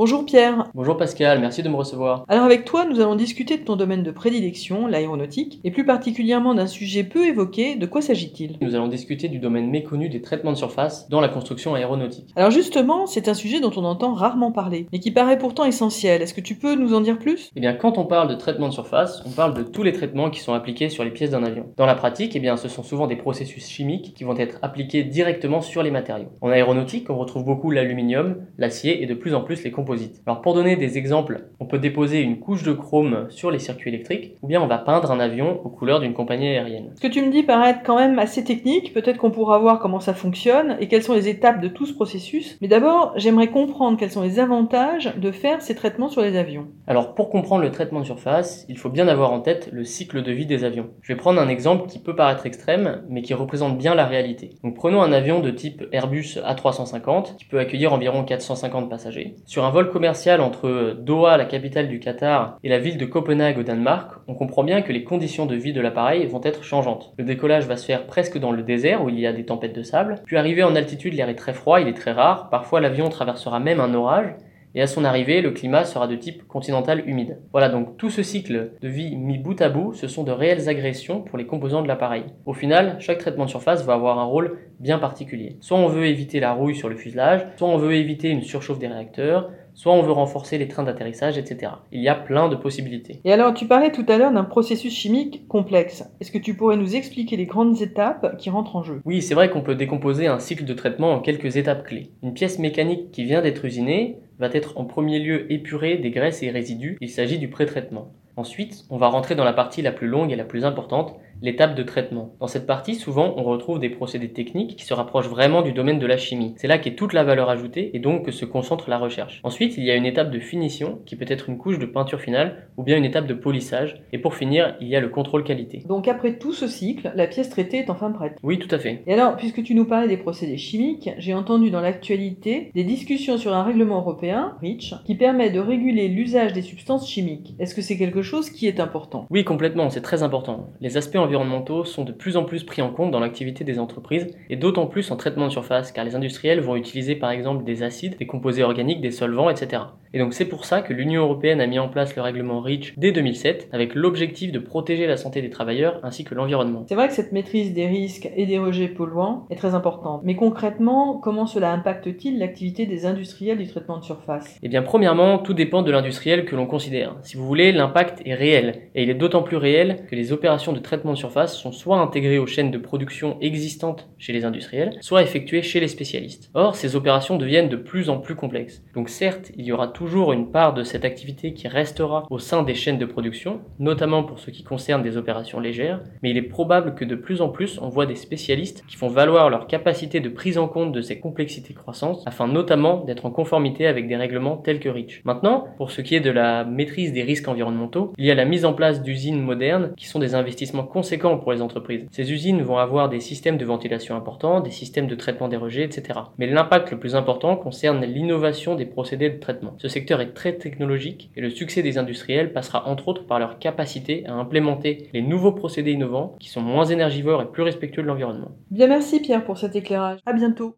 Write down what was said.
Bonjour Pierre. Bonjour Pascal, merci de me recevoir. Alors avec toi, nous allons discuter de ton domaine de prédilection, l'aéronautique, et plus particulièrement d'un sujet peu évoqué. De quoi s'agit-il ? Nous allons discuter du domaine méconnu des traitements de surface dans la construction aéronautique. Alors justement, c'est un sujet dont on entend rarement parler, mais qui paraît pourtant essentiel. Est-ce que tu peux nous en dire plus ? Eh bien, quand on parle de traitement de surface, on parle de tous les traitements qui sont appliqués sur les pièces d'un avion. Dans la pratique, eh bien, ce sont souvent des processus chimiques qui vont être appliqués directement sur les matériaux. En aéronautique, on retrouve beaucoup l'aluminium, l'acier et de plus en plus les composites. Alors pour donner des exemples, on peut déposer une couche de chrome sur les circuits électriques, ou bien on va peindre un avion aux couleurs d'une compagnie aérienne. Ce que tu me dis paraît être quand même assez technique, peut-être qu'on pourra voir comment ça fonctionne et quelles sont les étapes de tout ce processus, mais d'abord j'aimerais comprendre quels sont les avantages de faire ces traitements sur les avions. Alors pour comprendre le traitement de surface, il faut bien avoir en tête le cycle de vie des avions. Je vais prendre un exemple qui peut paraître extrême, mais qui représente bien la réalité. Donc prenons un avion de type Airbus A350, qui peut accueillir environ 450 passagers. Sur un vol commercial entre Doha, la capitale du Qatar, et la ville de Copenhague au Danemark, on comprend bien que les conditions de vie de l'appareil vont être changeantes. Le décollage va se faire presque dans le désert, où il y a des tempêtes de sable, puis arrivé en altitude, l'air est très froid, il est très rare, parfois l'avion traversera même un orage, et à son arrivée, le climat sera de type continental humide. Voilà, donc tout ce cycle de vie mis bout à bout, ce sont de réelles agressions pour les composants de l'appareil. Au final, chaque traitement de surface va avoir un rôle bien particulier. Soit on veut éviter la rouille sur le fuselage, soit on veut éviter une surchauffe des réacteurs, soit on veut renforcer les trains d'atterrissage, etc. Il y a plein de possibilités. Et alors, tu parlais tout à l'heure d'un processus chimique complexe. Est-ce que tu pourrais nous expliquer les grandes étapes qui rentrent en jeu ? Oui, c'est vrai qu'on peut décomposer un cycle de traitement en quelques étapes clés. Une pièce mécanique qui vient d'être usinée va être en premier lieu épurée des graisses et résidus. Il s'agit du pré-traitement. Ensuite, on va rentrer dans la partie la plus longue et la plus importante, l'étape de traitement. Dans cette partie, souvent, on retrouve des procédés techniques qui se rapprochent vraiment du domaine de la chimie. C'est là qu'est toute la valeur ajoutée et donc que se concentre la recherche. Ensuite, il y a une étape de finition qui peut être une couche de peinture finale ou bien une étape de polissage. Et pour finir, il y a le contrôle qualité. Donc après tout ce cycle, la pièce traitée est enfin prête. Oui, tout à fait. Et alors, puisque tu nous parlais des procédés chimiques, j'ai entendu dans l'actualité des discussions sur un règlement européen, REACH, qui permet de réguler l'usage des substances chimiques. Est-ce que c'est quelque chose qui est important ? Oui, complètement, c'est très important. Les aspects environnementaux sont de plus en plus pris en compte dans l'activité des entreprises et d'autant plus en traitement de surface car les industriels vont utiliser par exemple des acides, des composés organiques, des solvants, etc. Et donc c'est pour ça que l'Union européenne a mis en place le règlement REACH dès 2007 avec l'objectif de protéger la santé des travailleurs ainsi que l'environnement. C'est vrai que cette maîtrise des risques et des rejets polluants est très importante. Mais concrètement, comment cela impacte-t-il l'activité des industriels du traitement de surface ? Eh bien premièrement, tout dépend de l'industriel que l'on considère. Si vous voulez, l'impact est réel et il est d'autant plus réel que les opérations de traitement de surface sont soit intégrées aux chaînes de production existantes chez les industriels, soit effectuées chez les spécialistes. Or, ces opérations deviennent de plus en plus complexes. Donc certes, il y aura toujours une part de cette activité qui restera au sein des chaînes de production, notamment pour ce qui concerne des opérations légères, mais il est probable que de plus en plus on voit des spécialistes qui font valoir leur capacité de prise en compte de ces complexités croissantes, afin notamment d'être en conformité avec des règlements tels que REACH. Maintenant, pour ce qui est de la maîtrise des risques environnementaux, il y a la mise en place d'usines modernes qui sont des investissements conséquents pour les entreprises. Ces usines vont avoir des systèmes de ventilation importants, des systèmes de traitement des rejets, etc. Mais l'impact le plus important concerne l'innovation des procédés de traitement. Ce secteur est très technologique et le succès des industriels passera entre autres par leur capacité à implémenter les nouveaux procédés innovants qui sont moins énergivores et plus respectueux de l'environnement. Bien, merci Pierre pour cet éclairage. À bientôt.